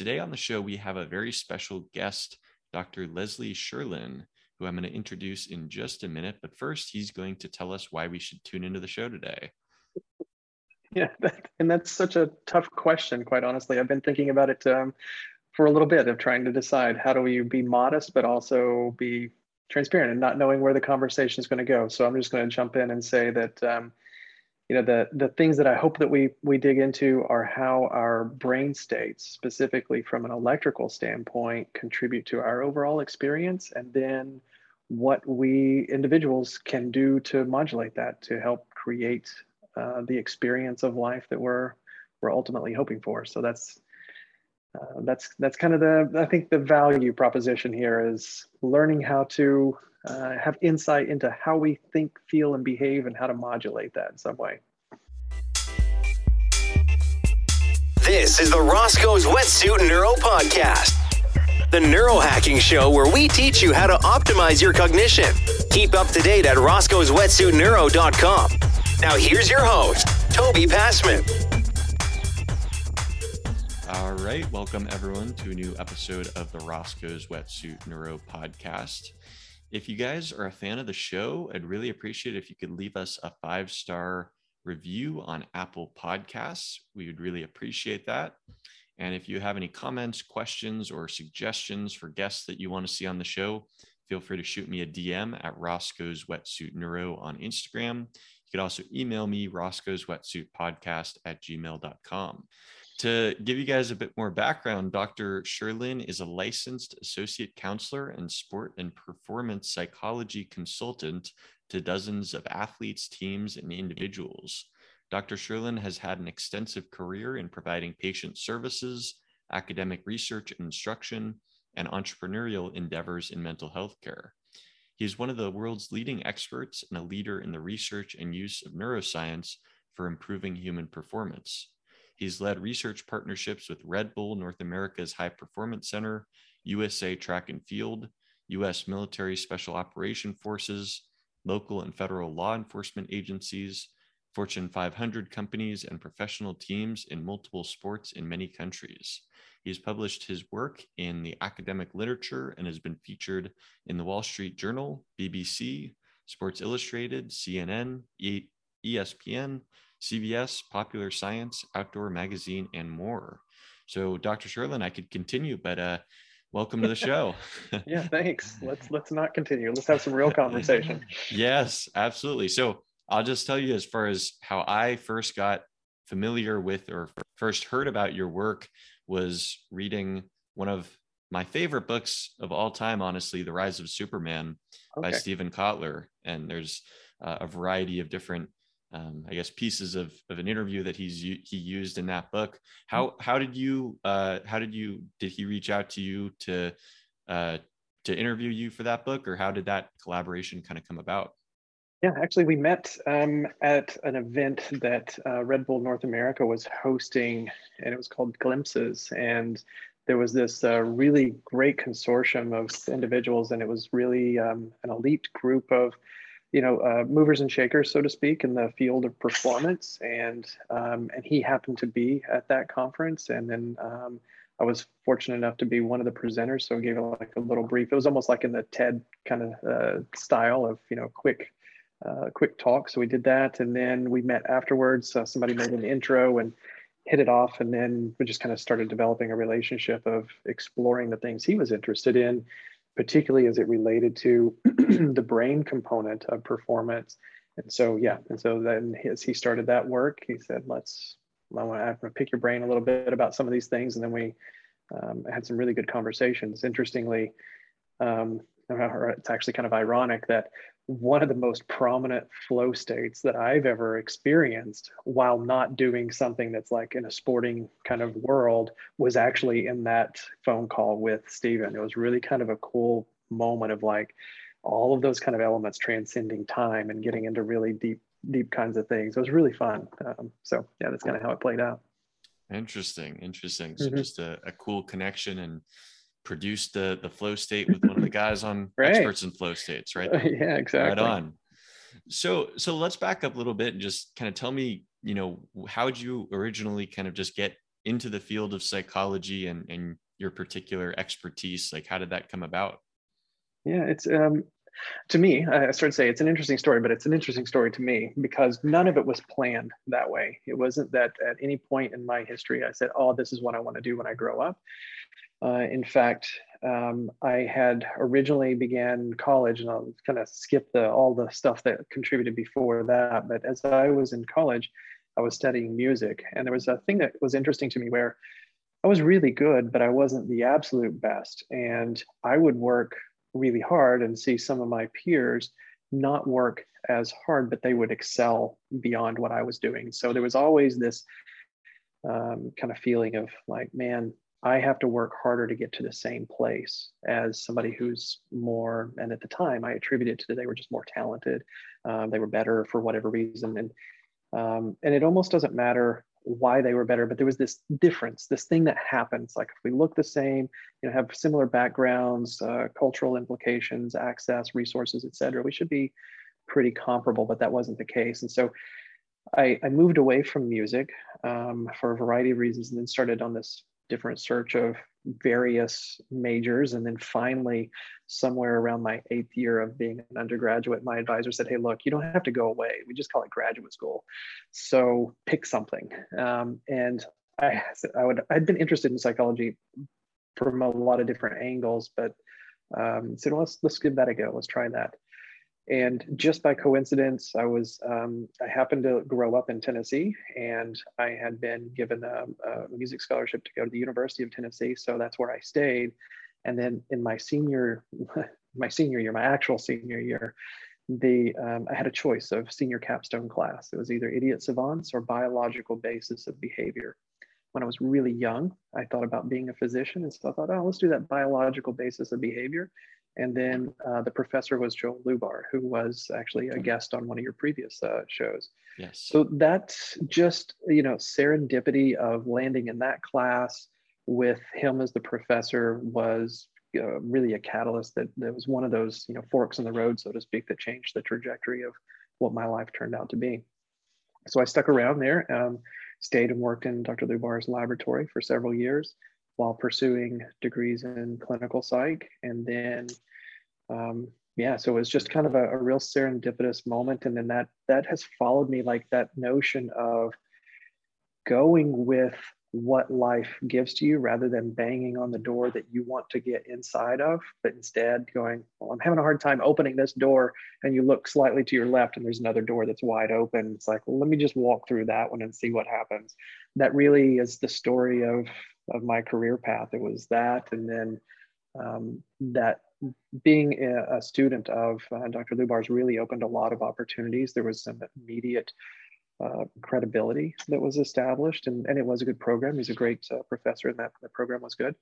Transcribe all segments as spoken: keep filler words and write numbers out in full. Today on the show, we have a very special guest, Doctor Leslie Sherlin, who I'm going to introduce in just a minute. But first, he's going to tell us why we should tune into the show today. Yeah, that, and that's such a tough question, quite honestly. I've been thinking about it um, for a little bit of trying to decide how do we be modest, but also be transparent and not knowing where the conversation is going to go. So I'm just going to jump in and say that, um, you know, the, the things that I hope that we we dig into are how our brain states, specifically from an electrical standpoint, contribute to our overall experience, and then what we individuals can do to modulate that to help create uh, the experience of life that we're we're ultimately hoping for. So that's Uh, that's that's kind of the, I think the value proposition here is learning how to uh, have insight into how we think, feel, and behave, and how to modulate that in some way. This is the Roscoe's Wetsuit Neuro Podcast, the neurohacking show where we teach you how to optimize your cognition. Keep up to date at roscoes wetsuit neuro dot com. Now here's your host, Toby Passman. All right, welcome everyone to a new episode of the Roscoe's Wetsuit Neuro Podcast. If you guys are a fan of the show, I'd really appreciate it if you could leave us a five-star review on Apple Podcasts. We would really appreciate that. And if you have any comments, questions, or suggestions for guests that you want to see on the show, feel free to shoot me a D M at Roscoe's Wetsuit Neuro on Instagram. You could also email me, roscoes wetsuit podcast at gmail dot com. To give you guys a bit more background, Doctor Sherlin is a licensed associate counselor and sport and performance psychology consultant to dozens of athletes, teams, and individuals. Doctor Sherlin has had an extensive career in providing patient services, academic research and instruction, and entrepreneurial endeavors in mental health care. He is one of the world's leading experts and a leader in the research and use of neuroscience for improving human performance. He's led research partnerships with Red Bull North America's High Performance Center, U S A Track and Field, U S military special operation forces, local and federal law enforcement agencies, Fortune five hundred companies, and professional teams in multiple sports in many countries. He's published his work in the academic literature and has been featured in the Wall Street Journal, B B C, Sports Illustrated, C N N, E S P N, C B S, Popular Science, Outdoor Magazine, and more. So, Doctor Sherlin, I could continue, but uh, welcome to the show. Yeah, thanks. Let's let's not continue. Let's have some real conversation. Yes, absolutely. So I'll just tell you as far as how I first got familiar with or first heard about your work was reading one of my favorite books of all time, honestly, The Rise of Superman okay. by Stephen Kotler. And there's uh, a variety of different Um, I guess pieces of, of an interview that he's he used in that book. How how did you uh, how did you did he reach out to you to uh, to interview you for that book, or how did that collaboration kind of come about? Yeah, actually, we met um, at an event that uh, Red Bull North America was hosting, and it was called Glimpses. And there was this uh, really great consortium of individuals, and it was really um, an elite group of you know, uh, movers and shakers, so to speak, in the field of performance. And um, and he happened to be at that conference. And then um, I was fortunate enough to be one of the presenters. So I gave it like a little brief. It was almost like in the TED kind of uh, style of, you know, quick, uh, quick talk. So we did that. And then we met afterwards. Uh, somebody made an intro and hit it off. And then we just kind of started developing a relationship of exploring the things he was interested in, particularly as it related to the brain component of performance. And so, yeah, and so then as he started that work, he said, let's, I want to pick your brain a little bit about some of these things. And then we um, had some really good conversations. Interestingly, um, it's actually kind of ironic that one of the most prominent flow states that I've ever experienced while not doing something that's like in a sporting kind of world was actually in that phone call with Stephen. It was really kind of a cool moment of like all of those kind of elements transcending time and getting into really deep, deep kinds of things. It was really fun. Um, so yeah, that's kind of how it played out. Interesting. Interesting. So mm-hmm. just a, a cool connection and produced the, the flow state with one of the guys on right. Experts in Flow States, right? Yeah, exactly. Right on. So, so let's back up a little bit and just kind of tell me, you know, how'd you originally kind of just get into the field of psychology and, and your particular expertise? Like, how did that come about? Yeah, it's um, to me, I started to say it's an interesting story, but it's an interesting story to me because none of it was planned that way. It wasn't that at any point in my history, I said, oh, this is what I want to do when I grow up. Uh, in fact, um, I had originally began college, and I'll kind of skip the, all the stuff that contributed before that. But as I was in college, I was studying music, and there was a thing that was interesting to me where I was really good, but I wasn't the absolute best. And I would work really hard and see some of my peers not work as hard, but they would excel beyond what I was doing. So there was always this um, kind of feeling of like, man, I have to work harder to get to the same place as somebody who's more, and at the time I attributed to they were just more talented. Um, they were better for whatever reason. And, um, and it almost doesn't matter why they were better, but there was this difference, this thing that happens. Like if we look the same, you know, have similar backgrounds, uh, cultural implications, access, resources, et cetera, we should be pretty comparable, but that wasn't the case. And so I, I moved away from music um, for a variety of reasons, and then started on this different search of various majors. And then finally, somewhere around my eighth year of being an undergraduate, my advisor said, hey, look, you don't have to go away. We just call it graduate school. So pick something. Um, and I, I would, I'd been interested in psychology from a lot of different angles, but um, said, well, let's, let's give that a go. Let's try that. And just by coincidence, I was, um, I happened to grow up in Tennessee, and I had been given a, a music scholarship to go to the University of Tennessee. So that's where I stayed. And then in my senior, my senior year, my actual senior year, the, um, I had a choice of senior capstone class. It was either Idiot Savants or Biological Basis of Behavior. When I was really young, I thought about being a physician. And so I thought, oh, let's do that Biological Basis of Behavior. And then uh, the professor was Joel Lubar, who was actually a guest on one of your previous uh, shows. Yes. So that's just, you know, serendipity of landing in that class with him as the professor was uh, really a catalyst that, that was one of those, you know, forks in the road, so to speak, that changed the trajectory of what my life turned out to be. So I stuck around there, um, stayed and worked in Doctor Lubar's laboratory for several years, while pursuing degrees in clinical psych. And then, um, yeah, so it was just kind of a, a real serendipitous moment. And then that that has followed me, like that notion of going with what life gives to you rather than banging on the door that you want to get inside of, but instead going, well, I'm having a hard time opening this door. And you look slightly to your left and there's another door that's wide open. It's like, well, let me just walk through that one and see what happens. That really is the story of of my career path. It was that, and then um, that being a, a student of uh, Doctor Lubar's really opened a lot of opportunities. There was some immediate uh, credibility that was established, and, and it was a good program. He's a great uh, professor, and that the program was good.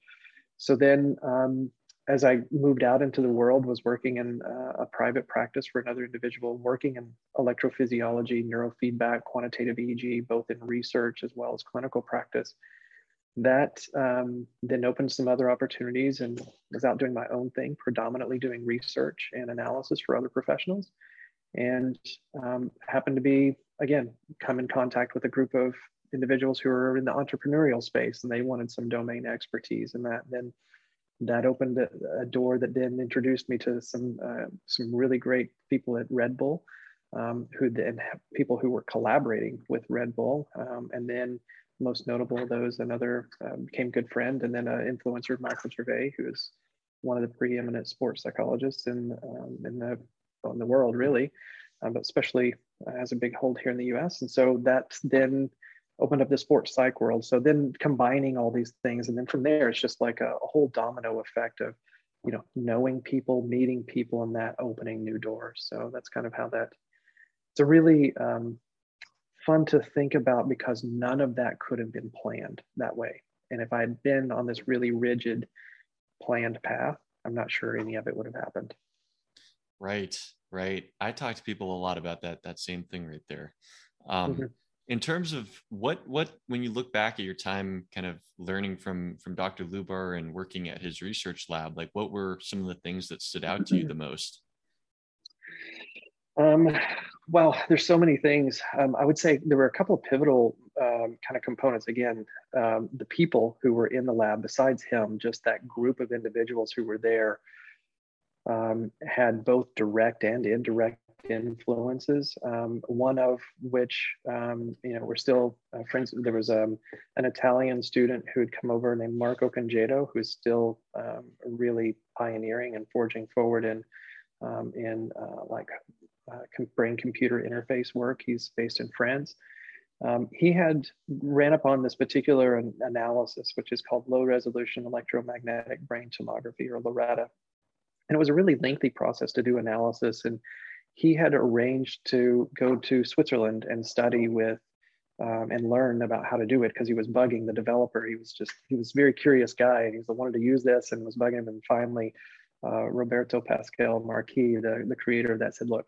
So then um, as I moved out into the world, was working in uh, a private practice for another individual, working in electrophysiology, neurofeedback, quantitative E E G, both in research as well as clinical practice. That um, then opened some other opportunities, and was out doing my own thing, predominantly doing research and analysis for other professionals, and um, happened to be, again, come in contact with a group of individuals who are in the entrepreneurial space, and they wanted some domain expertise in that. Then that opened a, a door that then introduced me to some, uh, some really great people at Red Bull, um, who then have people who were collaborating with Red Bull, um, and then most notable of those, another um, became good friend, and then an influencer, Michael Gervais, who is one of the preeminent sports psychologists in um, in the in the world, really, um, but especially uh, has a big hold here in the U S. And so that then opened up the sports psych world. So then combining all these things, and then from there, it's just like a, a whole domino effect of, you know, knowing people, meeting people, and that opening new doors. So that's kind of how that. It's a really um, fun to think about, because none of that could have been planned that way. And if I had been on this really rigid planned path, I'm not sure any of it would have happened. Right, right. I talk to people a lot about that, that same thing right there. Um, mm-hmm. In terms of what, what, when you look back at your time kind of learning from, from Doctor Lubar and working at his research lab, like what were some of the things that stood out to you the most? Um, well, there's so many things. Um, I would say there were a couple of pivotal um, kind of components. Again, um, the people who were in the lab besides him, just that group of individuals who were there, um, had both direct and indirect influences, um, one of which, um, you know, we're still uh, friends. There was um, an Italian student who had come over named Marco Congedo, who's still um, really pioneering and forging forward in, um, in uh, like uh, com- brain-computer interface work. He's based in France. Um, he had ran upon this particular an- analysis, which is called low-resolution electromagnetic brain tomography, or LORETA. And it was a really lengthy process to do analysis, and he had arranged to go to Switzerland and study with um, and learn about how to do it, because he was bugging the developer. He was just, he was a very curious guy, and he was the wanted to use this and was bugging him. And finally, uh, Roberto Pascal Marquis, the, the creator of that, said, look,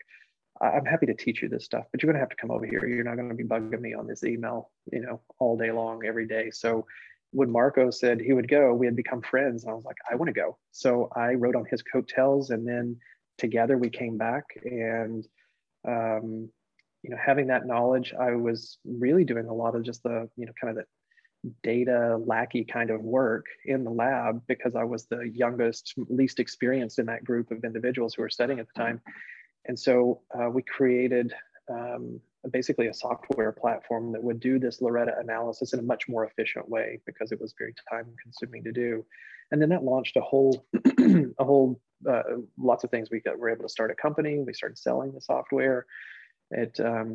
I'm happy to teach you this stuff, but you're gonna have to come over here. You're not gonna be bugging me on this email, you know, all day long, every day. So when Marco said he would go, we had become friends. And I was like, I wanna go. So I rode on his coattails, and then together we came back, and um, you know, having that knowledge, I was really doing a lot of just the, you know, kind of the data lackey kind of work in the lab, because I was the youngest, least experienced in that group of individuals who were studying at the time. And so uh, we created um, basically a software platform that would do this LORETA analysis in a much more efficient way, because it was very time consuming to do. And then that launched a whole, a whole Uh, lots of things. We got, were able to start a company. We started selling the software. It, um,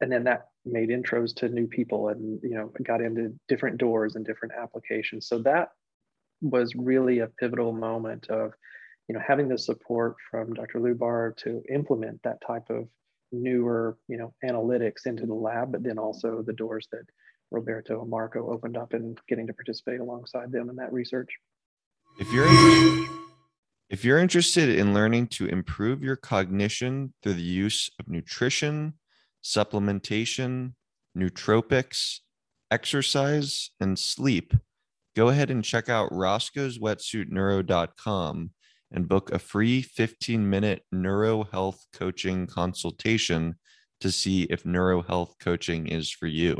and then that made intros to new people, and, you know, got into different doors and different applications. So that was really a pivotal moment of, you know, having the support from Doctor Lubar to implement that type of newer, you know, analytics into the lab, but then also the doors that Roberto and Marco opened up, and getting to participate alongside them in that research. If you're interested If you're interested in learning to improve your cognition through the use of nutrition, supplementation, nootropics, exercise, and sleep, go ahead and check out Roscoe's Wetsuit Neuro dot com and book a free fifteen-minute neurohealth coaching consultation to see if neurohealth coaching is for you.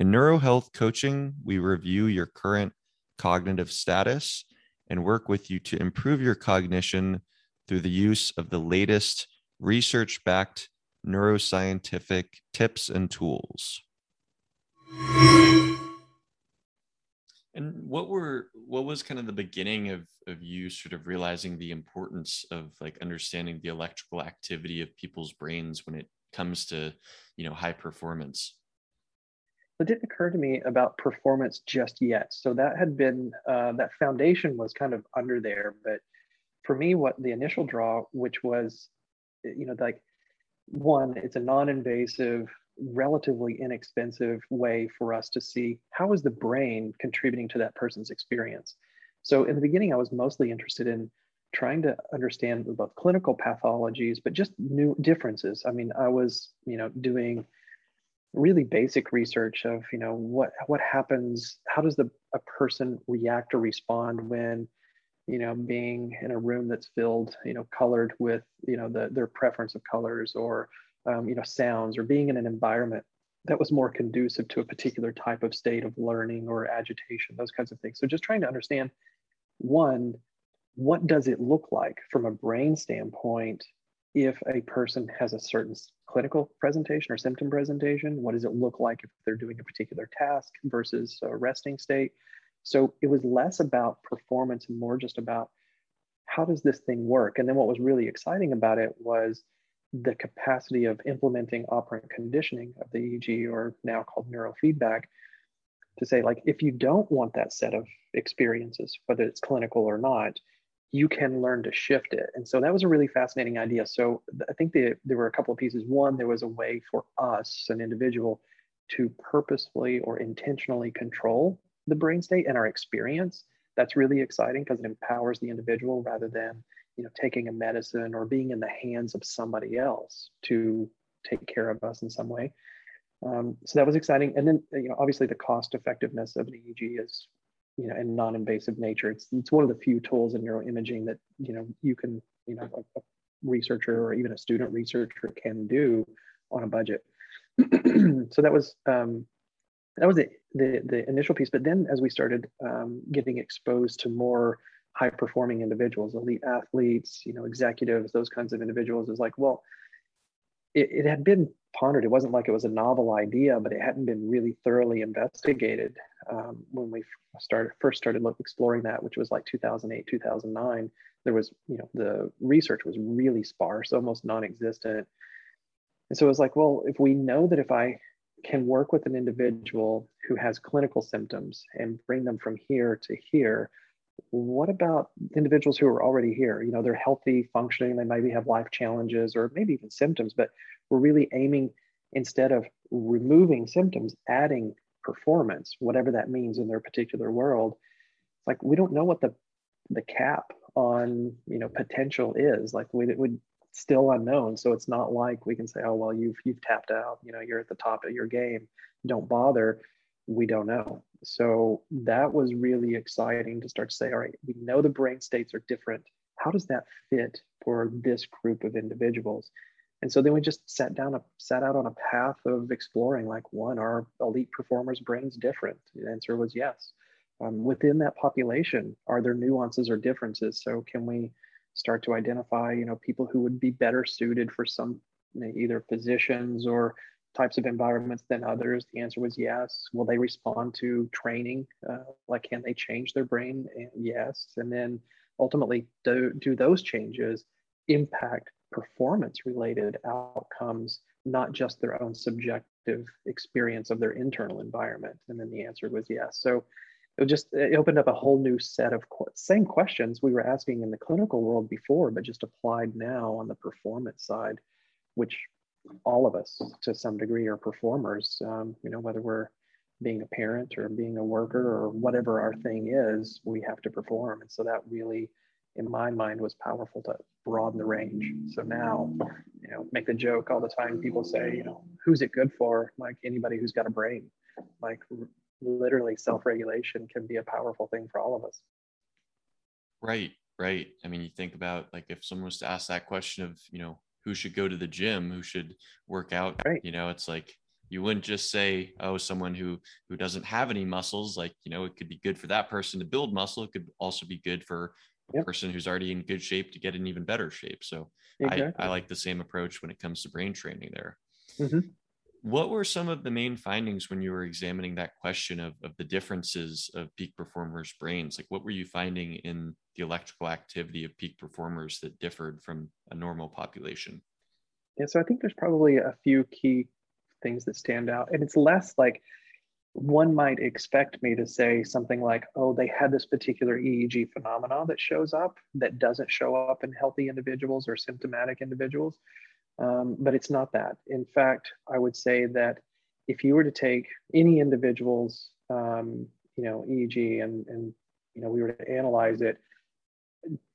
In neurohealth coaching, we review your current cognitive status and work with you to improve your cognition through the use of the latest research-backed neuroscientific tips and tools. And what were what was kind of the beginning of, of you sort of realizing the importance of, like, understanding the electrical activity of people's brains when it comes to, you know, high performance? It didn't occur to me about performance just yet. So that had been, uh, that foundation was kind of under there. But for me, what the initial draw, which was, you know, like, one, it's a non-invasive, relatively inexpensive way for us to see how is the brain contributing to that person's experience. So in the beginning, I was mostly interested in trying to understand both clinical pathologies, but just new differences. I mean, I was, you know, doing really basic research of, you know, what what happens, how does the a person react or respond when, you know, being in a room that's filled, you know, colored with, you know, the, their preference of colors, or, um, you know, sounds, or being in an environment that was more conducive to a particular type of state of learning or agitation, those kinds of things. So just trying to understand, one, what does it look like from a brain standpoint if a person has a certain clinical presentation or symptom presentation? What does it look like if they're doing a particular task versus a resting state? So it was less about performance and more just about how does this thing work? And then what was really exciting about it was the capacity of implementing operant conditioning of the E E G, or now called neurofeedback, to say, like, if you don't want that set of experiences, whether it's clinical or not, you can learn to shift it. And so that was a really fascinating idea. So I think the, there were a couple of pieces. One, there was a way for us, an individual, to purposefully or intentionally control the brain state and our experience. That's really exciting because it empowers the individual rather than, you know, taking a medicine or being in the hands of somebody else to take care of us in some way. Um, so that was exciting. And then, you know, obviously the cost effectiveness of an E E G is, you know, and non-invasive nature. It's it's one of the few tools in neuroimaging that, you know, you can, you know, a, a researcher or even a student researcher can do on a budget. So that was um, that was the, the the initial piece. But then as we started um, getting exposed to more high performing individuals, elite athletes, you know, executives, those kinds of individuals, it was like, well, it, it had been pondered. It wasn't like it was a novel idea, but it hadn't been really thoroughly investigated um, when we started first started exploring that, which was like two thousand eight, two thousand nine. There was, you know, the research was really sparse, almost non-existent. And so it was like, well, if we know that if I can work with an individual who has clinical symptoms and bring them from here to here, what about individuals who are already here? You know, they're healthy, functioning, they maybe have life challenges or maybe even symptoms, but we're really aiming, instead of removing symptoms, adding performance, whatever that means in their particular world. It's like, we don't know what the, the cap on, you know, potential is. Like, we would still unknown. So it's not like we can say, oh, well, you've, you've tapped out, you know, you're at the top of your game, don't bother. We don't know. So that was really exciting to start to say, all right, we know the brain states are different. How does that fit for this group of individuals? And so then we just sat down, sat out on a path of exploring, like, one, are elite performers' brains different? The answer was yes. Um, within that population, are there nuances or differences? So can we start to identify, you know, people who would be better suited for some, you know, either physicians or types of environments than others? The answer was yes. Will they respond to training? Uh, like, can they change their brain? And yes. And then ultimately, do, do those changes impact performance-related outcomes, not just their own subjective experience of their internal environment? And then the answer was yes. So it just, it opened up a whole new set of qu- same questions we were asking in the clinical world before, but just applied now on the performance side, which all of us to some degree are performers, um, you know, whether we're being a parent or being a worker or whatever our thing is, we have to perform. And so that really, in my mind, was powerful to broaden the range. So now, you know, make the joke all the time, people say, you know, who's it good for? Like, anybody who's got a brain. Like, r- literally self-regulation can be a powerful thing for all of us. Right, right. I mean, you think about, like, if someone was to ask that question of, you know, who should go to the gym, who should work out, right. You know, it's like, you wouldn't just say, oh, someone who, who doesn't have any muscles, like, you know, it could be good for that person to build muscle. It could also be good for a yep. person who's already in good shape to get in even better shape. So exactly. I, I like the same approach when it comes to brain training there. Mm-hmm. What were some of the main findings when you were examining that question of, of the differences of peak performers' brains? Like, what were you finding in the electrical activity of peak performers that differed from a normal population? Yeah, so I think there's probably a few key things that stand out. And it's less like one might expect me to say something like, oh, they had this particular E E G phenomena that shows up that doesn't show up in healthy individuals or symptomatic individuals. Um, but it's not that. In fact, I would say that if you were to take any individual's, um, you know, E E G and, and, you know, we were to analyze it,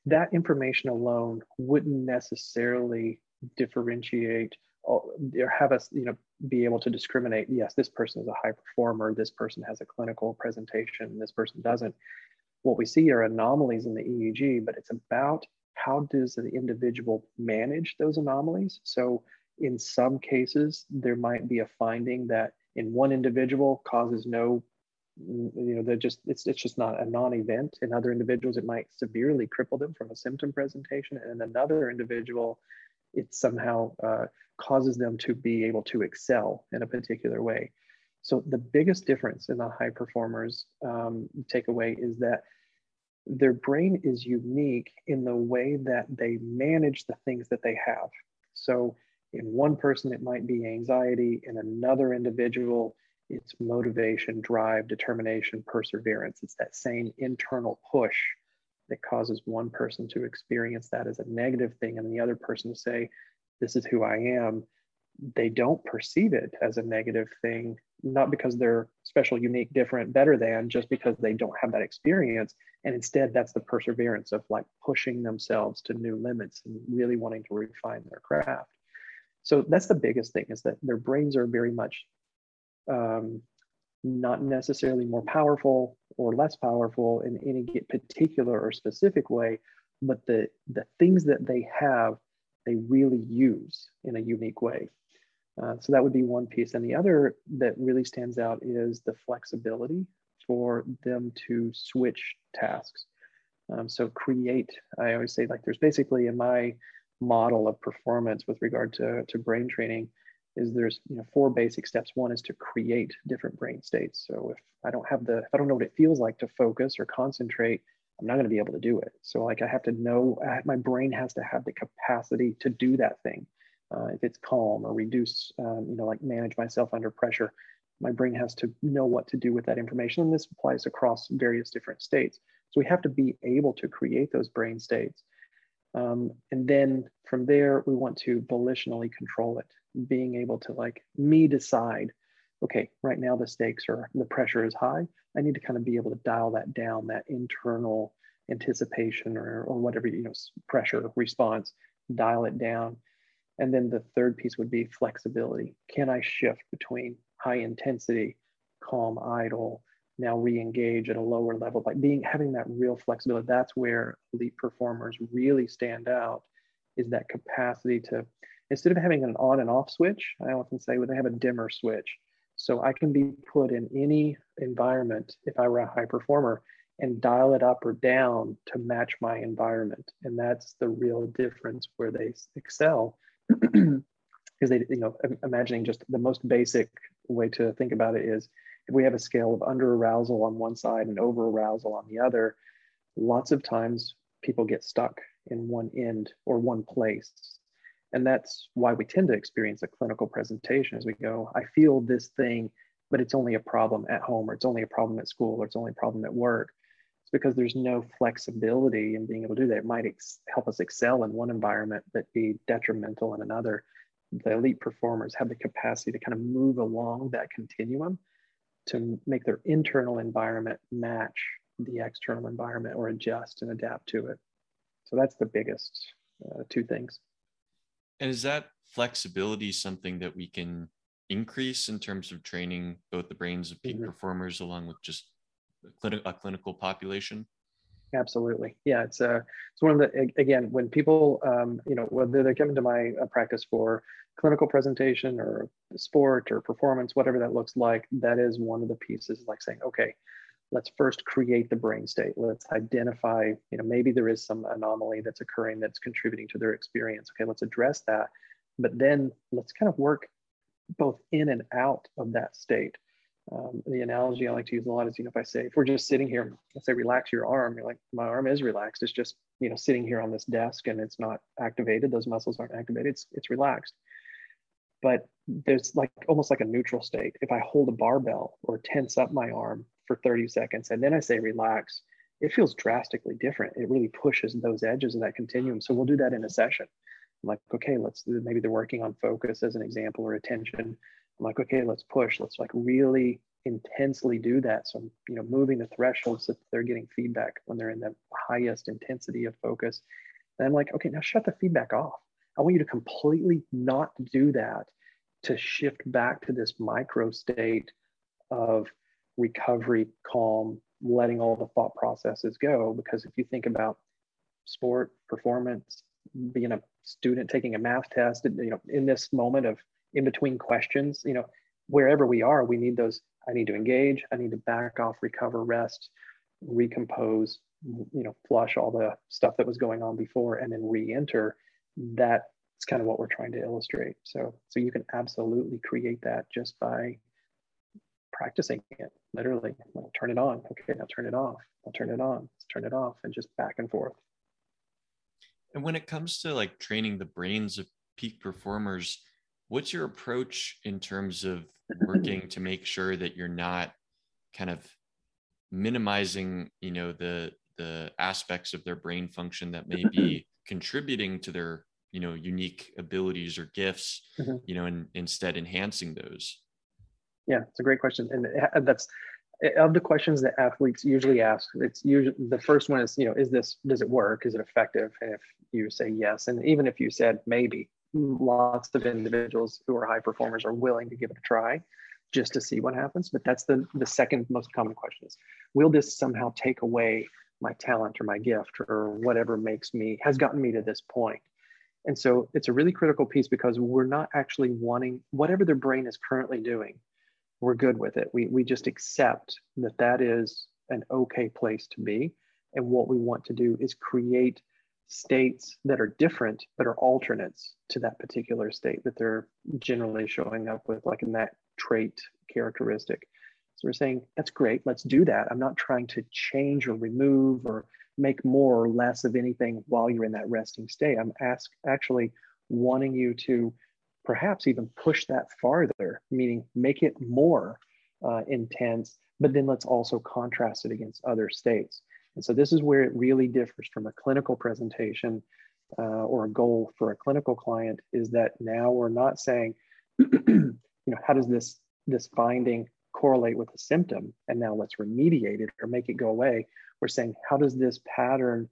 that information alone wouldn't necessarily differentiate or have us, you know, be able to discriminate. Yes, this person is a high performer. This person has a clinical presentation. This person doesn't. What we see are anomalies in the E E G, but it's about how does the individual manage those anomalies? So in some cases, there might be a finding that in one individual causes no, you know, they're just, it's, it's just not a non-event. In other individuals, it might severely cripple them from a symptom presentation. And in another individual, it somehow uh, causes them to be able to excel in a particular way. So the biggest difference in the high performers um, takeaway is that their brain is unique in the way that they manage the things that they have. So in one person, it might be anxiety. In another individual, it's motivation, drive, determination, perseverance. It's that same internal push that causes one person to experience that as a negative thing and the other person to say, this is who I am. They don't perceive it as a negative thing, not because they're special, unique, different, better than, just because they don't have that experience. And instead, that's the perseverance of, like, pushing themselves to new limits and really wanting to refine their craft. So that's the biggest thing, is that their brains are very much um, not necessarily more powerful or less powerful in any particular or specific way, but the, the things that they have, they really use in a unique way. Uh, so that would be one piece. And the other that really stands out is the flexibility for them to switch tasks. Um, so create, I always say, like, there's basically in my model of performance with regard to, to brain training is there's, you know, four basic steps. One is to create different brain states. So if I don't have the, if I don't know what it feels like to focus or concentrate, I'm not going to be able to do it. So like I have to know, I, my brain has to have the capacity to do that thing. Uh, if it's calm or reduce, um, you know, like manage myself under pressure, my brain has to know what to do with that information. And this applies across various different states. So we have to be able to create those brain states. Um, and then from there, we want to volitionally control it, being able to like me decide, okay, right now the stakes are, the pressure is high. I need to kind of be able to dial that down, that internal anticipation or, or whatever, you know, pressure response, dial it down. And then the third piece would be flexibility. Can I shift between high intensity, calm, idle, now re-engage at a lower level, like being, having that real flexibility. That's where elite performers really stand out, is that capacity to, instead of having an on and off switch, I often say, well, they have a dimmer switch. So I can be put in any environment if I were a high performer and dial it up or down to match my environment. And that's the real difference where they excel. Because they, you know, imagining just the most basic way to think about it is, if we have a scale of under arousal on one side and over arousal on the other, lots of times people get stuck in one end or one place. And that's why we tend to experience a clinical presentation as we go, I feel this thing, but it's only a problem at home, or it's only a problem at school, or it's only a problem at work. It's because there's no flexibility in being able to do that. It might ex- help us excel in one environment, but be detrimental in another. The elite performers have the capacity to kind of move along that continuum to make their internal environment match the external environment or adjust and adapt to it. So that's the biggest uh, two things. And is that flexibility something that we can increase in terms of training both the brains of peak mm-hmm. performers along with just a, clin- a clinical population? Absolutely. Yeah, it's uh, it's one of the, again, when people, um, you know, whether they come into my uh, practice for clinical presentation or sport or performance, whatever that looks like, that is one of the pieces, like saying, okay, let's first create the brain state. Let's identify, you know, maybe there is some anomaly that's occurring that's contributing to their experience. Okay, let's address that. But then let's kind of work both in and out of that state. Um, the analogy I like to use a lot is, you know, if I say, if we're just sitting here, let's say, relax your arm, you're like, my arm is relaxed. It's just, you know, sitting here on this desk and it's not activated. Those muscles aren't activated. It's, it's relaxed. But there's like almost like a neutral state. If I hold a barbell or tense up my arm for thirty seconds and then I say relax, it feels drastically different. It really pushes those edges of that continuum. So we'll do that in a session. I'm like, okay, let's, maybe they're working on focus as an example or attention. I'm like, okay, let's push. Let's like really intensely do that. So I'm, you know, moving the thresholds so that they're getting feedback when they're in the highest intensity of focus. And I'm like, okay, now shut the feedback off. I want you to completely not do that, to shift back to this micro state of recovery, calm, letting all the thought processes go. Because if you think about sport, performance, being a student taking a math test, you know, in this moment of in between questions, you know, wherever we are, we need those, I need to engage, I need to back off, recover, rest, recompose, you know, flush all the stuff that was going on before, and then re-enter. That's kind of what we're trying to illustrate. So, so you can absolutely create that just by practicing it, literally. Like, turn it on, okay, now turn it off, I'll turn it on, let's turn it off, and just back and forth. And when it comes to like training the brains of peak performers, what's your approach in terms of working to make sure that you're not kind of minimizing, you know, the the aspects of their brain function that may be contributing to their, you know, unique abilities or gifts, mm-hmm. you know, and instead enhancing those? Yeah, it's a great question. And that's of the questions that athletes usually ask. It's usually the first one is, you know, is this, does it work? Is it effective? And if you say yes, and even if you said maybe, lots of individuals who are high performers are willing to give it a try just to see what happens. But that's the, the second most common question is, will this somehow take away my talent or my gift or whatever makes me, has gotten me to this point? And so it's a really critical piece because we're not actually wanting, whatever their brain is currently doing, we're good with it. We, we just accept that that is an okay place to be. And what we want to do is create states that are different, that are alternates to that particular state that they're generally showing up with, like in that trait characteristic. So we're saying, that's great, let's do that. I'm not trying to change or remove or make more or less of anything while you're in that resting state. I'm ask, actually wanting you to perhaps even push that farther, meaning make it more uh, intense, but then let's also contrast it against other states. And so this is where it really differs from a clinical presentation uh, or a goal for a clinical client, is that now we're not saying, you know, how does this, this finding correlate with a symptom? And now let's remediate it or make it go away. We're saying, how does this pattern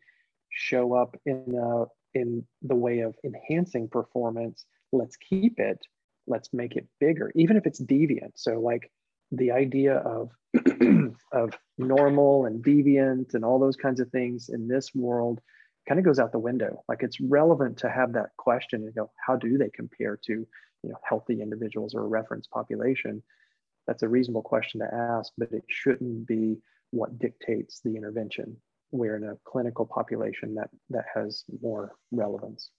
show up in, uh, in the way of enhancing performance? Let's keep it, let's make it bigger, even if it's deviant. So like the idea of, of normal and deviant and all those kinds of things in this world kind of goes out the window. Like, it's relevant to have that question and go, how do they compare to, you know, healthy individuals or a reference population? That's a reasonable question to ask, but it shouldn't be what dictates the intervention. We're in a clinical population that that has more relevance.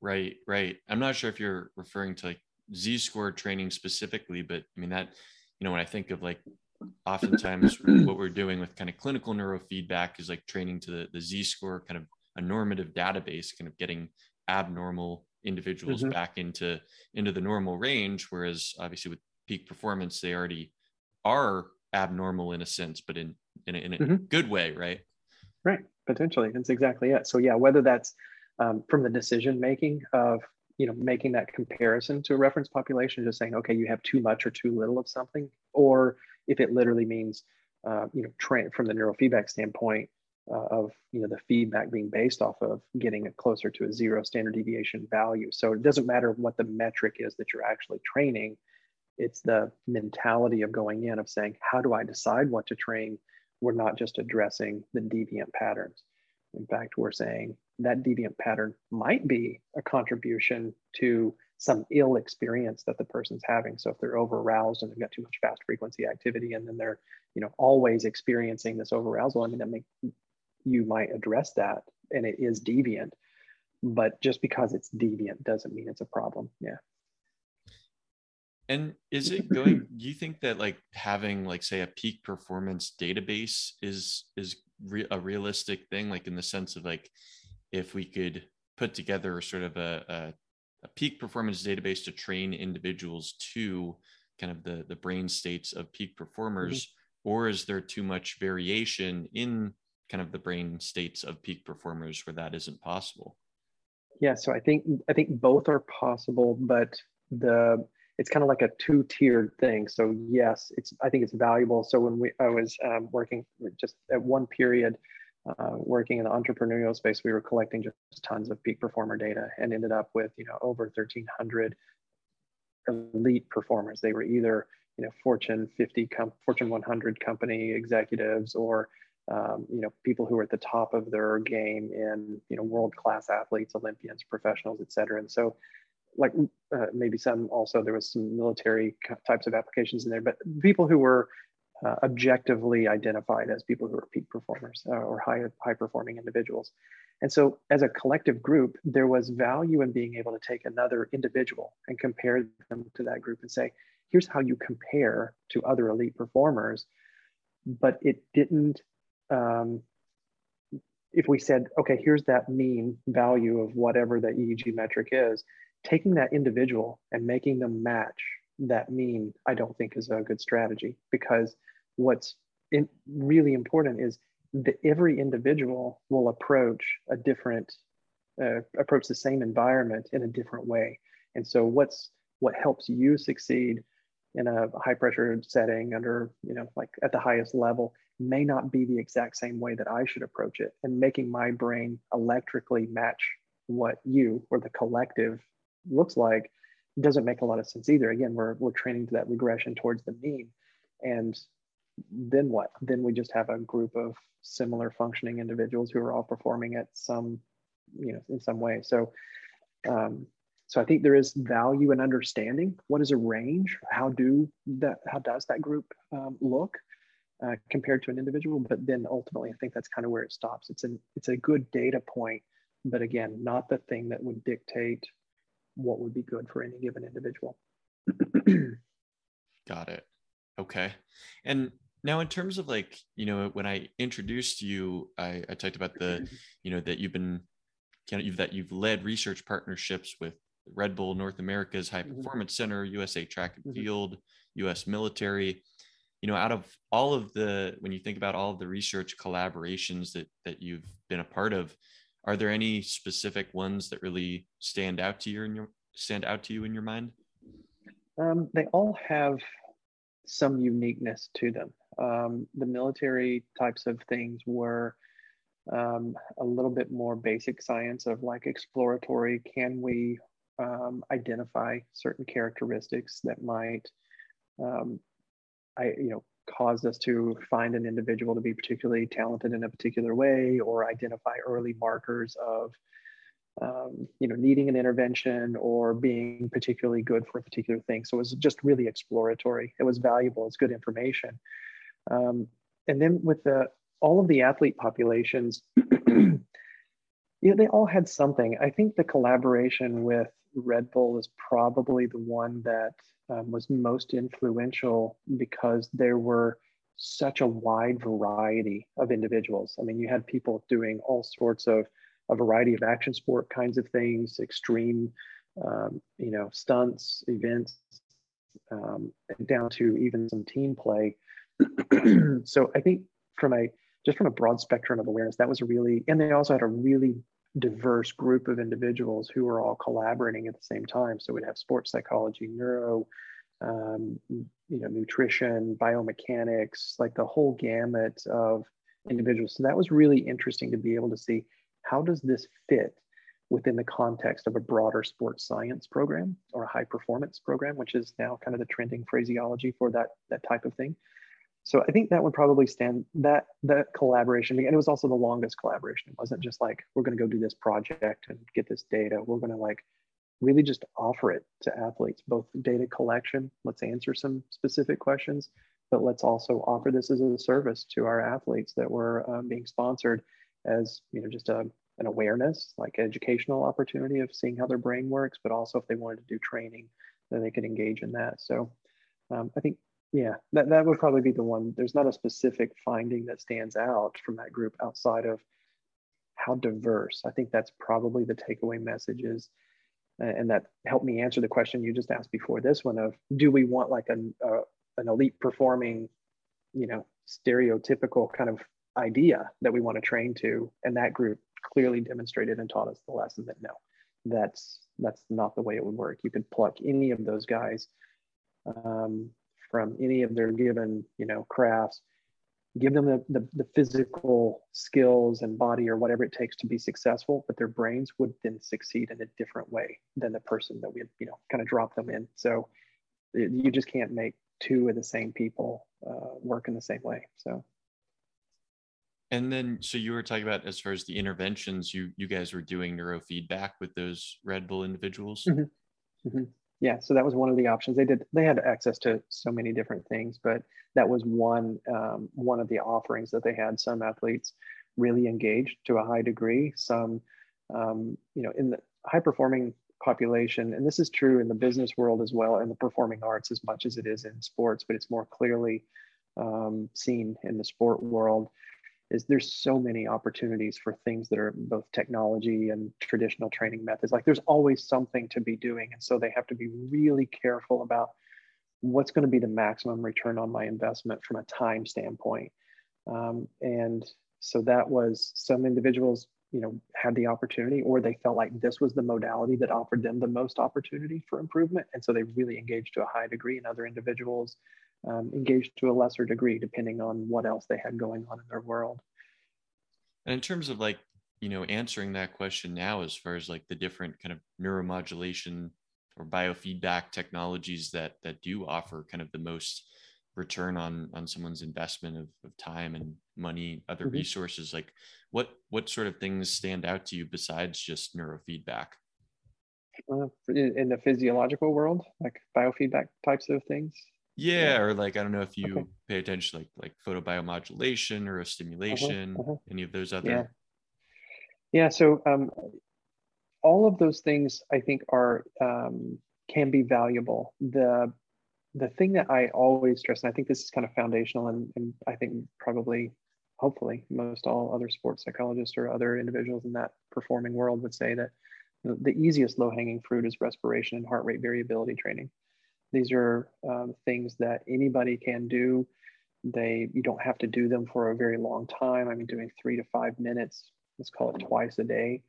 Right, right. I'm not sure if you're referring to like Z-score training specifically, but I mean that, you know, when I think of like, oftentimes what we're doing with kind of clinical neurofeedback is like training to the, the Z-score, kind of a normative database, kind of getting abnormal individuals mm-hmm. back into, into the normal range. Whereas obviously with peak performance, they already are abnormal in a sense, but in, in a, in a mm-hmm. good way, right? Right, potentially, that's exactly it. So yeah, whether that's um, from the decision-making of, you know, making that comparison to a reference population, just saying, okay, you have too much or too little of something, or if it literally means, uh, you know, train from the neurofeedback standpoint uh, of, you know, the feedback being based off of getting it closer to a zero standard deviation value. So it doesn't matter what the metric is that you're actually training. It's the mentality of going in, of saying, how do I decide what to train? We're not just addressing the deviant patterns. In fact, we're saying that deviant pattern might be a contribution to some ill experience that the person's having. So if they're over-aroused and they've got too much fast frequency activity, and then they're, you know, always experiencing this over-arousal, I mean, that make, you might address that, and it is deviant, but just because it's deviant doesn't mean it's a problem. Yeah. And is it going, do you think that like having like, say, a peak performance database is, is re- a realistic thing? Like in the sense of like, if we could put together sort of a, a, a peak performance database to train individuals to kind of the, the brain states of peak performers, mm-hmm. or is there too much variation in kind of the brain states of peak performers where that isn't possible? Yeah. So I think, I think both are possible, but the, it's kind of like a two-tiered thing. So yes, it's, I think it's valuable. So when we, I was um, working just at one period, uh, working in the entrepreneurial space, we were collecting just tons of peak performer data and ended up with, you know, over thirteen hundred elite performers. They were either, you know, Fortune fifty, com- Fortune one hundred company executives, or, um, you know, people who were at the top of their game in, you know, world-class athletes, Olympians, professionals, et cetera. And so like uh, maybe some also, there was some military types of applications in there, but people who were uh, objectively identified as people who were peak performers uh, or high, high performing individuals. And so as a collective group, there was value in being able to take another individual and compare them to that group and say, here's how you compare to other elite performers. But it didn't, um, if we said, okay, here's that mean value of whatever the E E G metric is, taking that individual and making them match that mean, I don't think is a good strategy, because what's in really important is that every individual will approach a different, uh, approach the same environment in a different way. And so what's, what helps you succeed in a high pressure setting under, you know, like at the highest level may not be the exact same way that I should approach it. And making my brain electrically match what you or the collective looks like doesn't make a lot of sense either. Again, we're we're training to that regression towards the mean, and then what? Then we just have a group of similar functioning individuals who are all performing at some, you know, in some way. So Um, so I think there is value in understanding what is a range, how do that, how does that group um, look uh, compared to an individual? But then ultimately, I think that's kind of where it stops. It's an it's a good data point, but again, not the thing that would dictate what would be good for any given individual. Got it. Okay. And now in terms of like, you know, when I introduced you, I, I talked about the, you know, that you've been, you know, you've, that you've led research partnerships with Red Bull North America's High mm-hmm. Performance Center, U S A Track and mm-hmm. Field, U S military. You know, out of all of the, when you think about all of the research collaborations that that you've been a part of, are there any specific ones that really stand out to you in your stand out to you in your mind? Um, they all have some uniqueness to them. Um, the military types of things were um, a little bit more basic science of like exploratory. Can we um, identify certain characteristics that might, um, I you know, cause us to find an individual to be particularly talented in a particular way, or identify early markers of Um, you know, needing an intervention or being particularly good for a particular thing. So it was just really exploratory. It was valuable. It's good information. Um, and then with the, all of the athlete populations, you know, they all had something. I think the collaboration with Red Bull is probably the one that um, was most influential because there were such a wide variety of individuals. I mean, you had people doing all sorts of a variety of action sport kinds of things, extreme, um, you know, stunts, events, um, down to even some team play. So I think from a, just from a broad spectrum of awareness, that was a really, and they also had a really diverse group of individuals who were all collaborating at the same time. So we'd have sports psychology, neuro, um, you know, nutrition, biomechanics, like the whole gamut of individuals. So that was really interesting to be able to see, how does this fit within the context of a broader sports science program or a high performance program, which is now kind of the trending phraseology for that, that type of thing. So I think that would probably stand that, that collaboration. And it was also the longest collaboration. It wasn't just like, we're going to go do this project and get this data. We're going to like really just offer it to athletes, both data collection, let's answer some specific questions, but let's also offer this as a service to our athletes that were um, being sponsored as, you know, just a, an awareness, like educational opportunity of seeing how their brain works, but also if they wanted to do training, then they could engage in that. So um, I think, yeah, that, that would probably be the one. There's not a specific finding that stands out from that group outside of how diverse. I think that's probably the takeaway message is, and that helped me answer the question you just asked before this one of, do we want like an, uh, an elite performing, you know, stereotypical kind of idea that we want to train to, and that group clearly demonstrated and taught us the lesson that no, that's that's not the way it would work. You could pluck any of those guys um, from any of their given, you know, crafts, give them the, the the physical skills and body or whatever it takes to be successful, but their brains would then succeed in a different way than the person that we had, you know, kind of dropped them in. So it, you just can't make two of the same people uh, work in the same way. So. And then, so you were talking about as far as the interventions, you you guys were doing neurofeedback with those Red Bull individuals? Mm-hmm. Mm-hmm. Yeah, so that was one of the options. They did. They had access to so many different things, but that was one, um, one of the offerings that they had. Some athletes really engaged to a high degree. Some, um, you know, in the high-performing population, and this is true in the business world as well, in the performing arts as much as it is in sports, but it's more clearly um, seen in the sport world. Is there's so many opportunities for things that are both technology and traditional training methods. Like there's always something to be doing. And so they have to be really careful about what's going to be the maximum return on my investment from a time standpoint. Um, and so that was some individuals, you know, had the opportunity or they felt like this was the modality that offered them the most opportunity for improvement. And so they really engaged to a high degree, and other individuals Um, engaged to a lesser degree, depending on what else they had going on in their world. And in terms of like, you know, answering that question now, as far as like the different kind of neuromodulation or biofeedback technologies that that do offer kind of the most return on on someone's investment of, of time and money, other mm-hmm. resources, like what what sort of things stand out to you besides just neurofeedback? uh, in the physiological world, like biofeedback types of things? Yeah, or like, I don't know if you okay. pay attention, like like photobiomodulation or stimulation, uh-huh, uh-huh. any of those other. Yeah, yeah so um, all of those things I think are um, can be valuable. The the thing that I always stress, and I think this is kind of foundational, and, and I think probably, hopefully, most all other sports psychologists or other individuals in that performing world would say that the, the easiest low-hanging fruit is respiration and heart rate variability training. These are um, things that anybody can do. They, you don't have to do them for a very long time. I mean, doing three to five minutes, let's call it twice a day,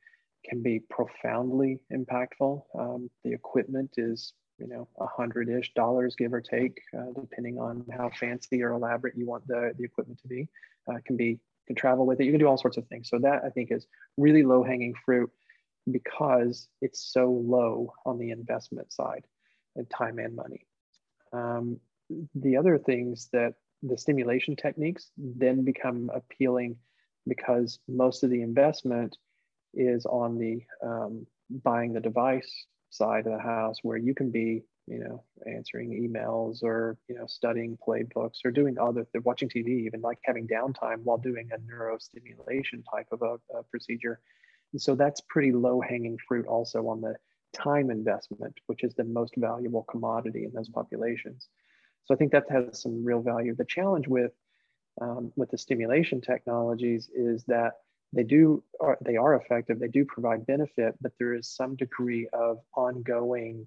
can be profoundly impactful. Um, the equipment is, you know, a hundred-ish dollars, give or take, uh, depending on how fancy or elaborate you want the, the equipment to be. Uh, can be, can travel with it. You can do all sorts of things. So that I think is really low-hanging fruit because it's so low on the investment side. And time and money. Um, the other things that the stimulation techniques then become appealing because most of the investment is on the um, buying the device side of the house, where you can be, you know, answering emails or, you know, studying playbooks or doing other, watching T V, even like having downtime while doing a neurostimulation type of a, a procedure. And so that's pretty low hanging fruit also on the time investment, which is the most valuable commodity in those populations. So I think that has some real value. The challenge with um, with the stimulation technologies is that they do are, they are effective, they do provide benefit, but there is some degree of ongoing,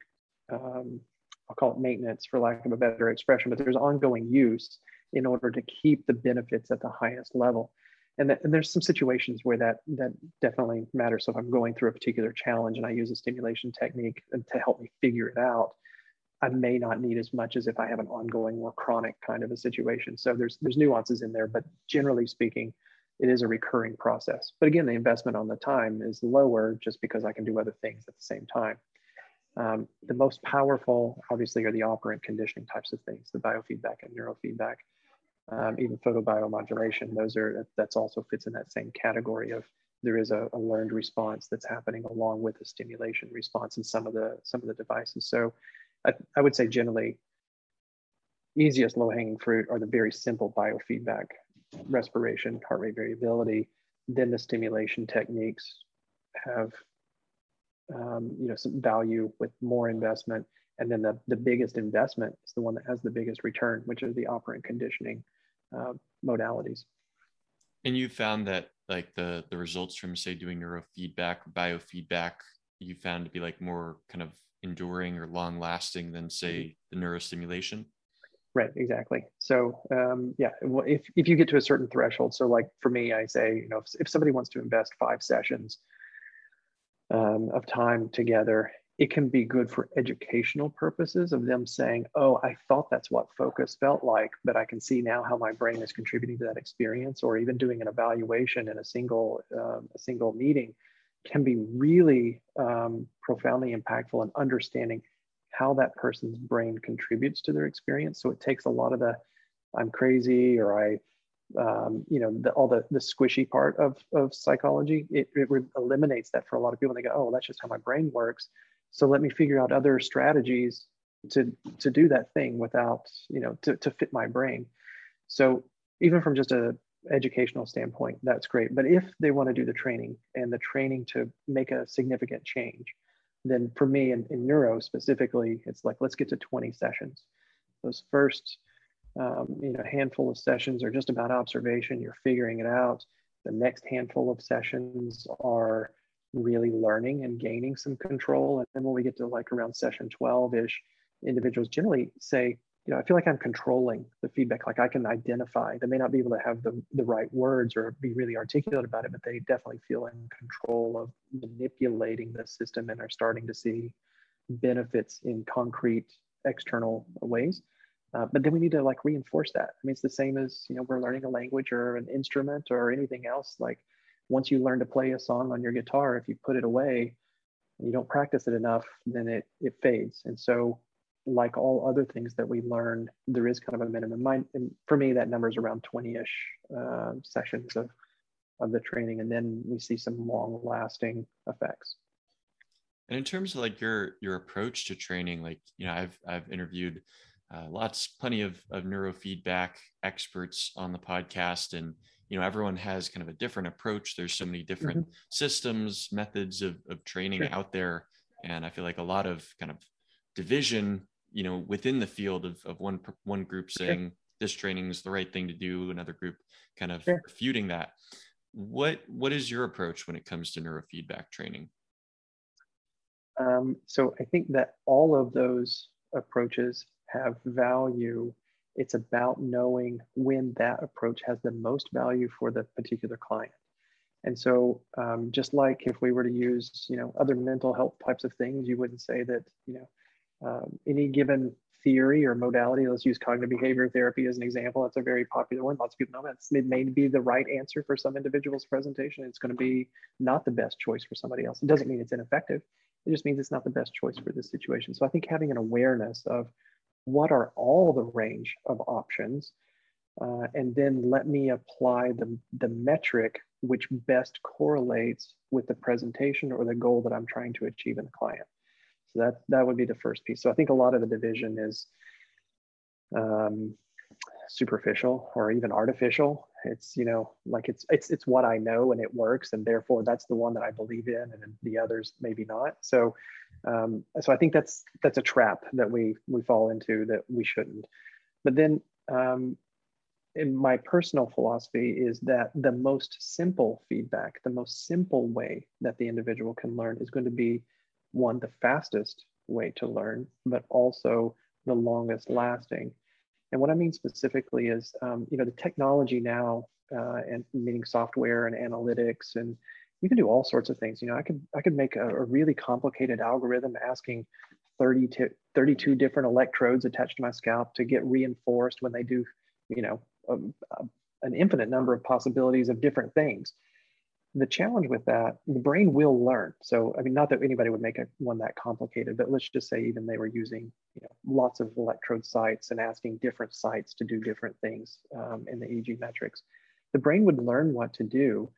um, I'll call it maintenance for lack of a better expression, but there's ongoing use in order to keep the benefits at the highest level. And, that, and there's some situations where that that definitely matters. So if I'm going through a particular challenge and I use a stimulation technique and to help me figure it out, I may not need as much as if I have an ongoing or chronic kind of a situation. So there's there's nuances in there, but generally speaking, it is a recurring process. But again, the investment on the time is lower just because I can do other things at the same time. Um, the most powerful, obviously, are the operant conditioning types of things, the biofeedback and neurofeedback. Um, even photobiomodulation, those are, that's also fits in that same category of there is a, a learned response that's happening along with a stimulation response in some of the some of the devices. So I, I would say generally easiest low-hanging fruit are the very simple biofeedback, respiration, heart rate variability. Then the stimulation techniques have um, you know, some value with more investment. And then the, the biggest investment is the one that has the biggest return, which is the operant conditioning uh, modalities. And you found that like the, the results from, say, doing neurofeedback, biofeedback, you found to be like more kind of enduring or long lasting than, say, the neurostimulation? Right, exactly. So um, yeah, if, if you get to a certain threshold, so like for me, I say, you know, if, if somebody wants to invest five sessions um, of time together, it can be good for educational purposes of them saying, oh, I thought that's what focus felt like, but I can see now how my brain is contributing to that experience, or even doing an evaluation in a single, um, a single meeting can be really um, profoundly impactful in understanding how that person's brain contributes to their experience. So it takes a lot of the, I'm crazy, or I, um, you know, the, all the, the squishy part of, of psychology, it, it eliminates that for a lot of people. And they go, oh, well, that's just how my brain works. So let me figure out other strategies to, to do that thing without, you know, to, to fit my brain. So even from just a educational standpoint, that's great. But if they want to do the training and the training to make a significant change, then for me in, in neuro specifically, it's like, let's get to twenty sessions. Those first, um, you know, handful of sessions are just about observation. You're figuring it out. The next handful of sessions are really learning and gaining some control. And then when we get to like around session twelve-ish, individuals generally say, you know, I feel like I'm controlling the feedback, like I can identify. They may not be able to have the, the right words or be really articulate about it, but they definitely feel in control of manipulating the system and are starting to see benefits in concrete external ways. Uh, but then we need to like reinforce that. I mean, it's the same as, you know, we're learning a language or an instrument or anything else. Like, once you learn to play a song on your guitar, if you put it away and you don't practice it enough, then it, it fades. And so like all other things that we learn, there is kind of a minimum. Mine, and for me, that number is around twenty-ish uh, sessions of, of the training. And then we see some long lasting effects. And in terms of like your your approach to training, like, you know, I've I've interviewed uh, lots, plenty of, of neurofeedback experts on the podcast, and you know, everyone has kind of a different approach. There's so many different mm-hmm. systems, methods of, of training sure. out there. And I feel like a lot of kind of division, you know, within the field of, of one, one group saying sure. this training is the right thing to do, another group kind of sure. refuting that. What, what is your approach when it comes to neurofeedback training? Um, so I think that all of those approaches have value. It's about knowing when that approach has the most value for the particular client. And so um, just like if we were to use, you know, other mental health types of things, you wouldn't say that, you know, um, any given theory or modality, let's use cognitive behavior therapy as an example. That's a very popular one. Lots of people know that's, it may be the right answer for some individual's presentation. It's going to be not the best choice for somebody else. It doesn't mean it's ineffective. It just means it's not the best choice for this situation. So I think having an awareness of what are all the range of options, uh, and then let me apply the, the metric which best correlates with the presentation or the goal that I'm trying to achieve in the client. So that, that would be the first piece. So I think a lot of the division is um, superficial or even artificial. It's, you know, like it's, it's, it's what I know and it works, and therefore that's the one that I believe in, and the others maybe not. So Um, so I think that's that's a trap that we we fall into that we shouldn't. But then um, in my personal philosophy is that the most simple feedback, the most simple way that the individual can learn is going to be, one, the fastest way to learn, but also the longest lasting. And what I mean specifically is, um, you know, the technology now, uh, and meaning software and analytics, and you can do all sorts of things. You know, I could I could make a, a really complicated algorithm asking thirty to thirty-two different electrodes attached to my scalp to get reinforced when they do, you know, a, a, an infinite number of possibilities of different things. The challenge with that, the brain will learn. So, I mean, not that anybody would make a, one that complicated, but let's just say even they were using, you know, lots of electrode sites and asking different sites to do different things um, in the E E G metrics. The brain would learn what to do,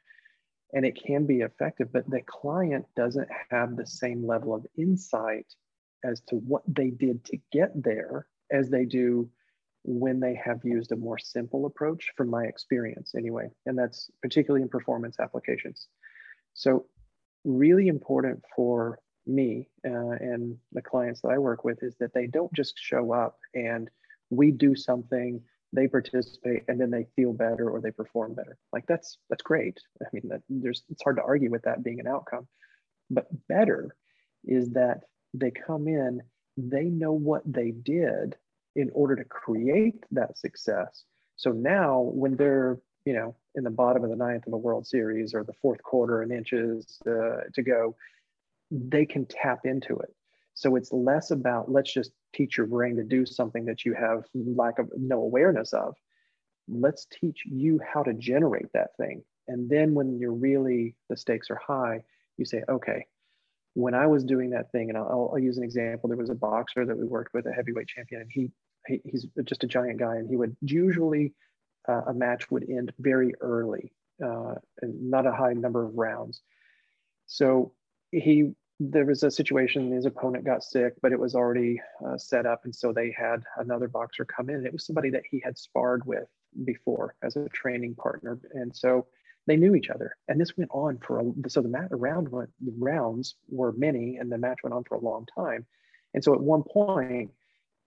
and it can be effective, but the client doesn't have the same level of insight as to what they did to get there as they do when they have used a more simple approach, from my experience anyway. And that's particularly in performance applications. So really important for me uh, and the clients that I work with is that they don't just show up and we do something, they participate, and then they feel better or they perform better. Like that's that's great. I mean, that there's it's hard to argue with that being an outcome. But better is that they come in, they know what they did in order to create that success. So now when they're, you know, in the bottom of the ninth of a World Series or the fourth quarter and inches uh, to go, they can tap into it. So it's less about let's just teach your brain to do something that you have lack of no awareness of. Let's teach you how to generate that thing. And then when you're really, the stakes are high, you say, okay, when I was doing that thing, and I'll, I'll use an example. There was a boxer that we worked with, a heavyweight champion, and he, he he's just a giant guy, and he would usually uh, a match would end very early, uh, and not a high number of rounds. So he. There was a situation, his opponent got sick, but it was already uh, set up. And so they had another boxer come in. And it was somebody that he had sparred with before as a training partner. And so they knew each other. And this went on for, a, so the mat, round went, the rounds were many, and the match went on for a long time. And so at one point,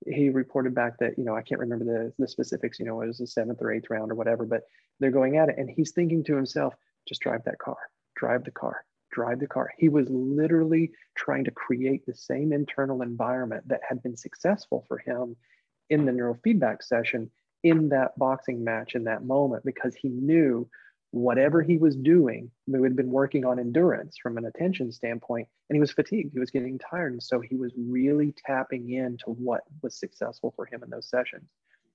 he reported back that, you know, I can't remember the, the specifics, you know, it was the seventh or eighth round or whatever, but they're going at it. And he's thinking to himself, just drive that car, drive the car. drive the car. He was literally trying to create the same internal environment that had been successful for him in the neurofeedback session in that boxing match in that moment, because he knew whatever he was doing, we had been working on endurance from an attention standpoint, and he was fatigued, he was getting tired. And so he was really tapping into what was successful for him in those sessions.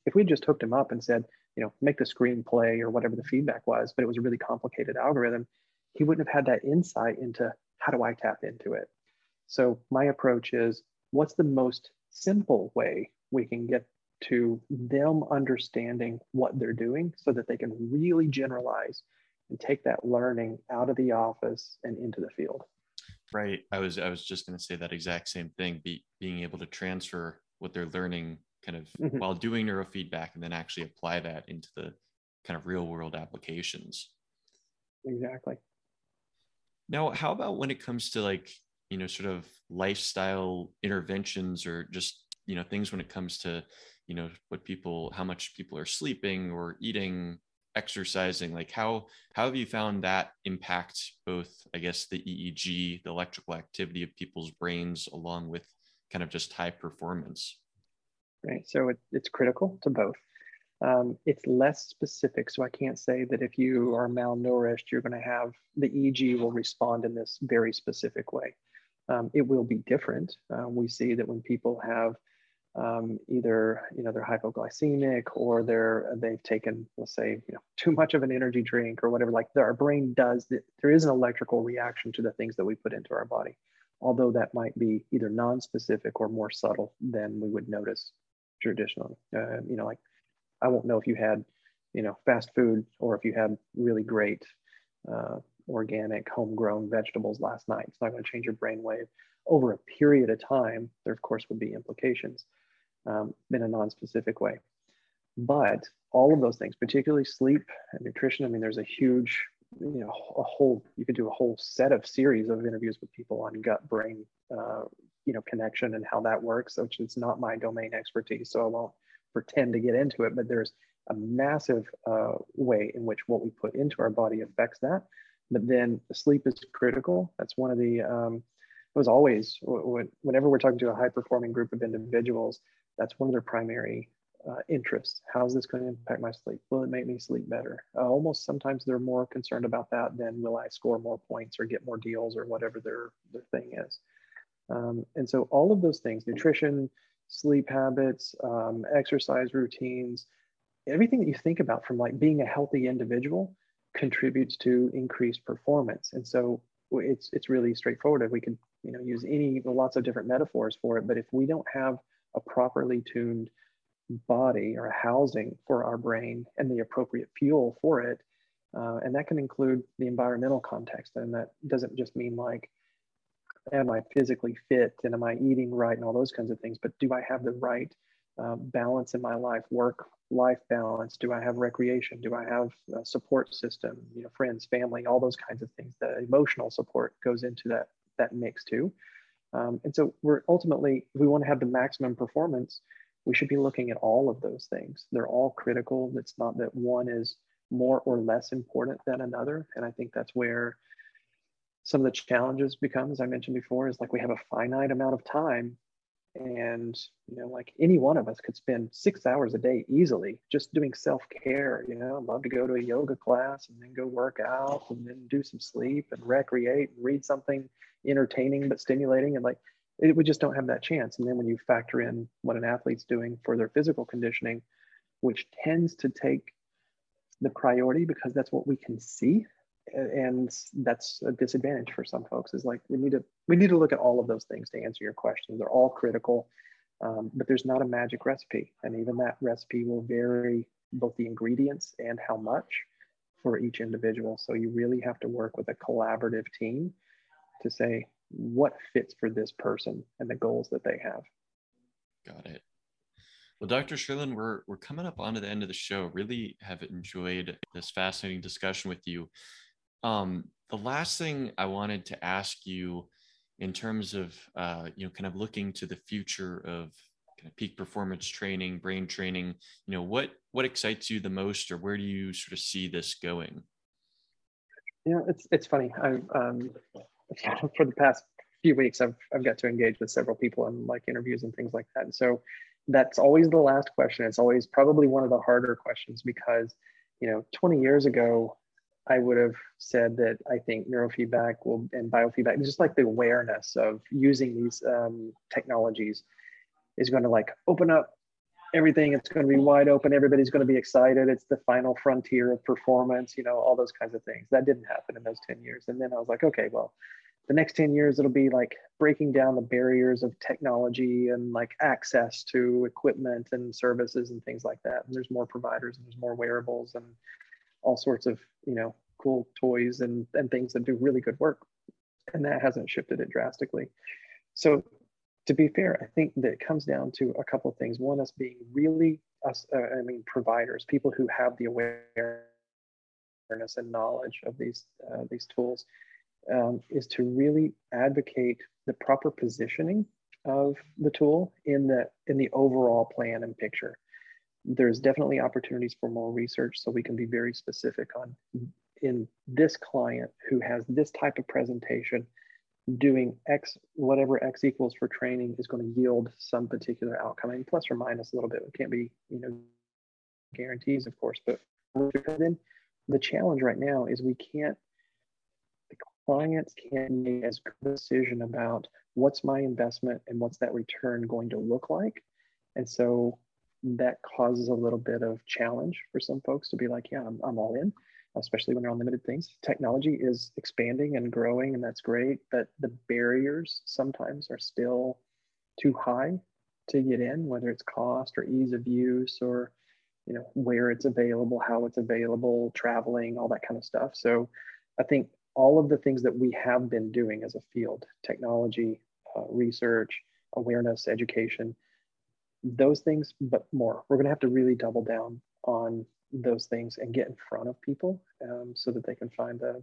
If we just hooked him up and said, you know, make the screenplay or whatever the feedback was, but it was a really complicated algorithm, he wouldn't have had that insight into how do I tap into it. So my approach is, what's the most simple way we can get to them understanding what they're doing so that they can really generalize and take that learning out of the office and into the field? Right. I was I was just going to say that exact same thing, be, being able to transfer what they're learning kind of mm-hmm. while doing neurofeedback and then actually apply that into the kind of real world applications. Exactly. Now, how about when it comes to like, you know, sort of lifestyle interventions or just, you know, things when it comes to, you know, what people, how much people are sleeping or eating, exercising, like how, how have you found that impact both, I guess, the E E G, the electrical activity of people's brains, along with kind of just high performance? Right. So it, it's critical to both. Um, it's less specific. So I can't say that if you are malnourished, you're going to have the E E G will respond in this very specific way. Um, it will be different. Uh, we see that when people have um, either, you know, they're hypoglycemic or they're, they've taken, let's say, you know, too much of an energy drink or whatever, like our brain does, that there is an electrical reaction to the things that we put into our body, although that might be either non-specific or more subtle than we would notice traditionally, uh, you know, like, I won't know if you had, you know, fast food or if you had really great uh, organic homegrown vegetables last night. It's not going to change your brainwave over a period of time. There, of course, would be implications um, in a non-specific way. But all of those things, particularly sleep and nutrition, I mean, there's a huge, you know, a whole, you could do a whole set of series of interviews with people on gut brain, uh, you know, connection and how that works, which is not my domain expertise. So I won't pretend to get into it, but there's a massive uh, way in which what we put into our body affects that. But then the sleep is critical. That's one of the, um, it was always, whenever we're talking to a high performing group of individuals, that's one of their primary uh, interests. How's this going to impact my sleep? Will it make me sleep better? Uh, almost sometimes they're more concerned about that than will I score more points or get more deals or whatever their, their thing is. Um, and so all of those things, nutrition, sleep habits, um, exercise routines, everything that you think about from like being a healthy individual contributes to increased performance. And so it's it's really straightforward. We can, you know, use any lots of different metaphors for it, but if we don't have a properly tuned body or a housing for our brain and the appropriate fuel for it, uh, and that can include the environmental context, and that doesn't just mean like, am I physically fit and am I eating right and all those kinds of things, but do I have the right uh, balance in my life, work-life balance? Do I have recreation? Do I have a support system, you know, friends, family, all those kinds of things? The emotional support goes into that, that mix too. Um, and so we're ultimately, if we want to have the maximum performance, we should be looking at all of those things. They're all critical. It's not that one is more or less important than another. And I think that's where some of the challenges become, as I mentioned before, is like we have a finite amount of time, and you know, like any one of us could spend six hours a day easily just doing self-care. You know, I'd love to go to a yoga class and then go work out and then do some sleep and recreate and read something entertaining but stimulating, and like it, we just don't have that chance. And then when you factor in what an athlete's doing for their physical conditioning, which tends to take the priority because that's what we can see. And that's a disadvantage for some folks, is like, we need to, we need to look at all of those things to answer your question. They're all critical, um, but there's not a magic recipe. And even that recipe will vary both the ingredients and how much for each individual. So you really have to work with a collaborative team to say what fits for this person and the goals that they have. Got it. Well, Doctor Sherlin, we're, we're coming up onto the end of the show. Really have enjoyed this fascinating discussion with you. Um, the last thing I wanted to ask you in terms of, uh, you know, kind of looking to the future of kind of peak performance training, brain training, you know, what, what excites you the most, or where do you sort of see this going? You know, it's, it's funny. I've, um, for the past few weeks, I've, I've got to engage with several people on like interviews and things like that. And so that's always the last question. It's always probably one of the harder questions because, you know, twenty years ago, I would have said that I think neurofeedback will, and biofeedback, just like the awareness of using these um, technologies is going to like open up everything. It's going to be wide open. Everybody's going to be excited. It's the final frontier of performance, you know, all those kinds of things. That didn't happen in those ten years. And then I was like, okay, well, the next ten years, it'll be like breaking down the barriers of technology and like access to equipment and services and things like that. And there's more providers and there's more wearables and all sorts of, you know, cool toys and, and things that do really good work. and that hasn't shifted it drastically. So to be fair, I think that it comes down to a couple of things. One, us being really, us, uh, I mean, providers, people who have the awareness and knowledge of these, uh, these tools, um, is to really advocate the proper positioning of the tool in the, in the overall plan and picture. There's definitely opportunities for more research, so we can be very specific on, in this client who has this type of presentation, doing X, whatever X equals for training is going to yield some particular outcome. And plus or minus a little bit, it can't be, you know, guarantees, of course, but then the challenge right now is we can't, the clients can't make as good a decision about what's my investment and what's that return going to look like. And so that causes a little bit of challenge for some folks to be like, yeah, I'm, I'm all in. Especially when they're on limited things. Technology is expanding and growing, and that's great, but the barriers sometimes are still too high to get in, whether it's cost or ease of use or, you know, where it's available, how it's available, traveling, all that kind of stuff. So I think all of the things that we have been doing as a field, technology, uh, research, awareness, education, those things, but more. We're gonna have to really double down on those things and get in front of people um, so that they can find the,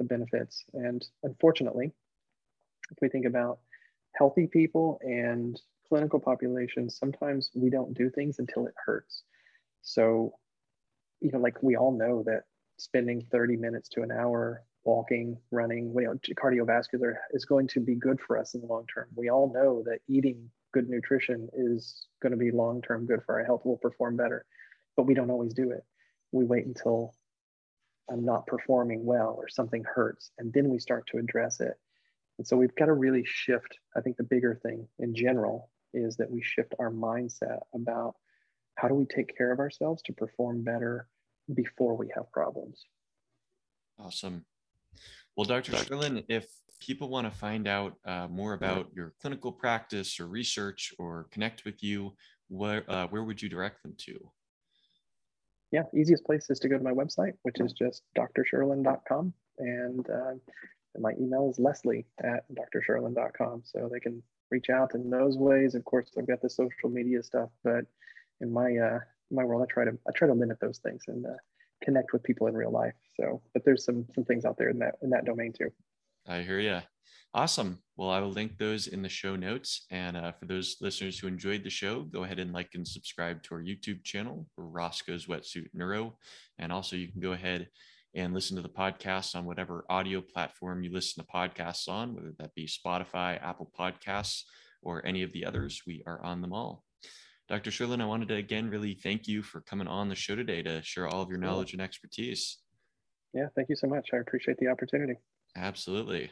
the benefits. And unfortunately, if we think about healthy people and clinical populations, sometimes we don't do things until it hurts. So, you know, like we all know that spending thirty minutes to an hour walking, running, you know, cardiovascular is going to be good for us in the long term. We all know that eating good nutrition is going to be long-term good for our health. We'll perform better. But we don't always do it. We wait until I'm not performing well or something hurts, and then we start to address it. And so we've got to really shift. I think the bigger thing in general is that we shift our mindset about how do we take care of ourselves to perform better before we have problems. Awesome. Well, Doctor Sherlin, if people want to find out uh, more about your clinical practice or research or connect with you, where, uh, where would you direct them to? Yeah, easiest place is to go to my website, which is just d r sherlin dot com. And uh, my email is leslie at d r sherlin dot com. So they can reach out in those ways. Of course, I've got the social media stuff, but in my uh, my world, I try to I try to limit those things and uh, connect with people in real life. So, but there's some some things out there in that in that domain too. I hear ya. Awesome. Well, I will link those in the show notes. And uh, for those listeners who enjoyed the show, go ahead and like and subscribe to our YouTube channel, Roscoe's Wetsuit Neuro. And also you can go ahead and listen to the podcast on whatever audio platform you listen to podcasts on, whether that be Spotify, Apple Podcasts, or any of the others. We are on them all. Doctor Sherlin, I wanted to again really thank you for coming on the show today to share all of your knowledge and expertise. Yeah, thank you so much. I appreciate the opportunity. Absolutely.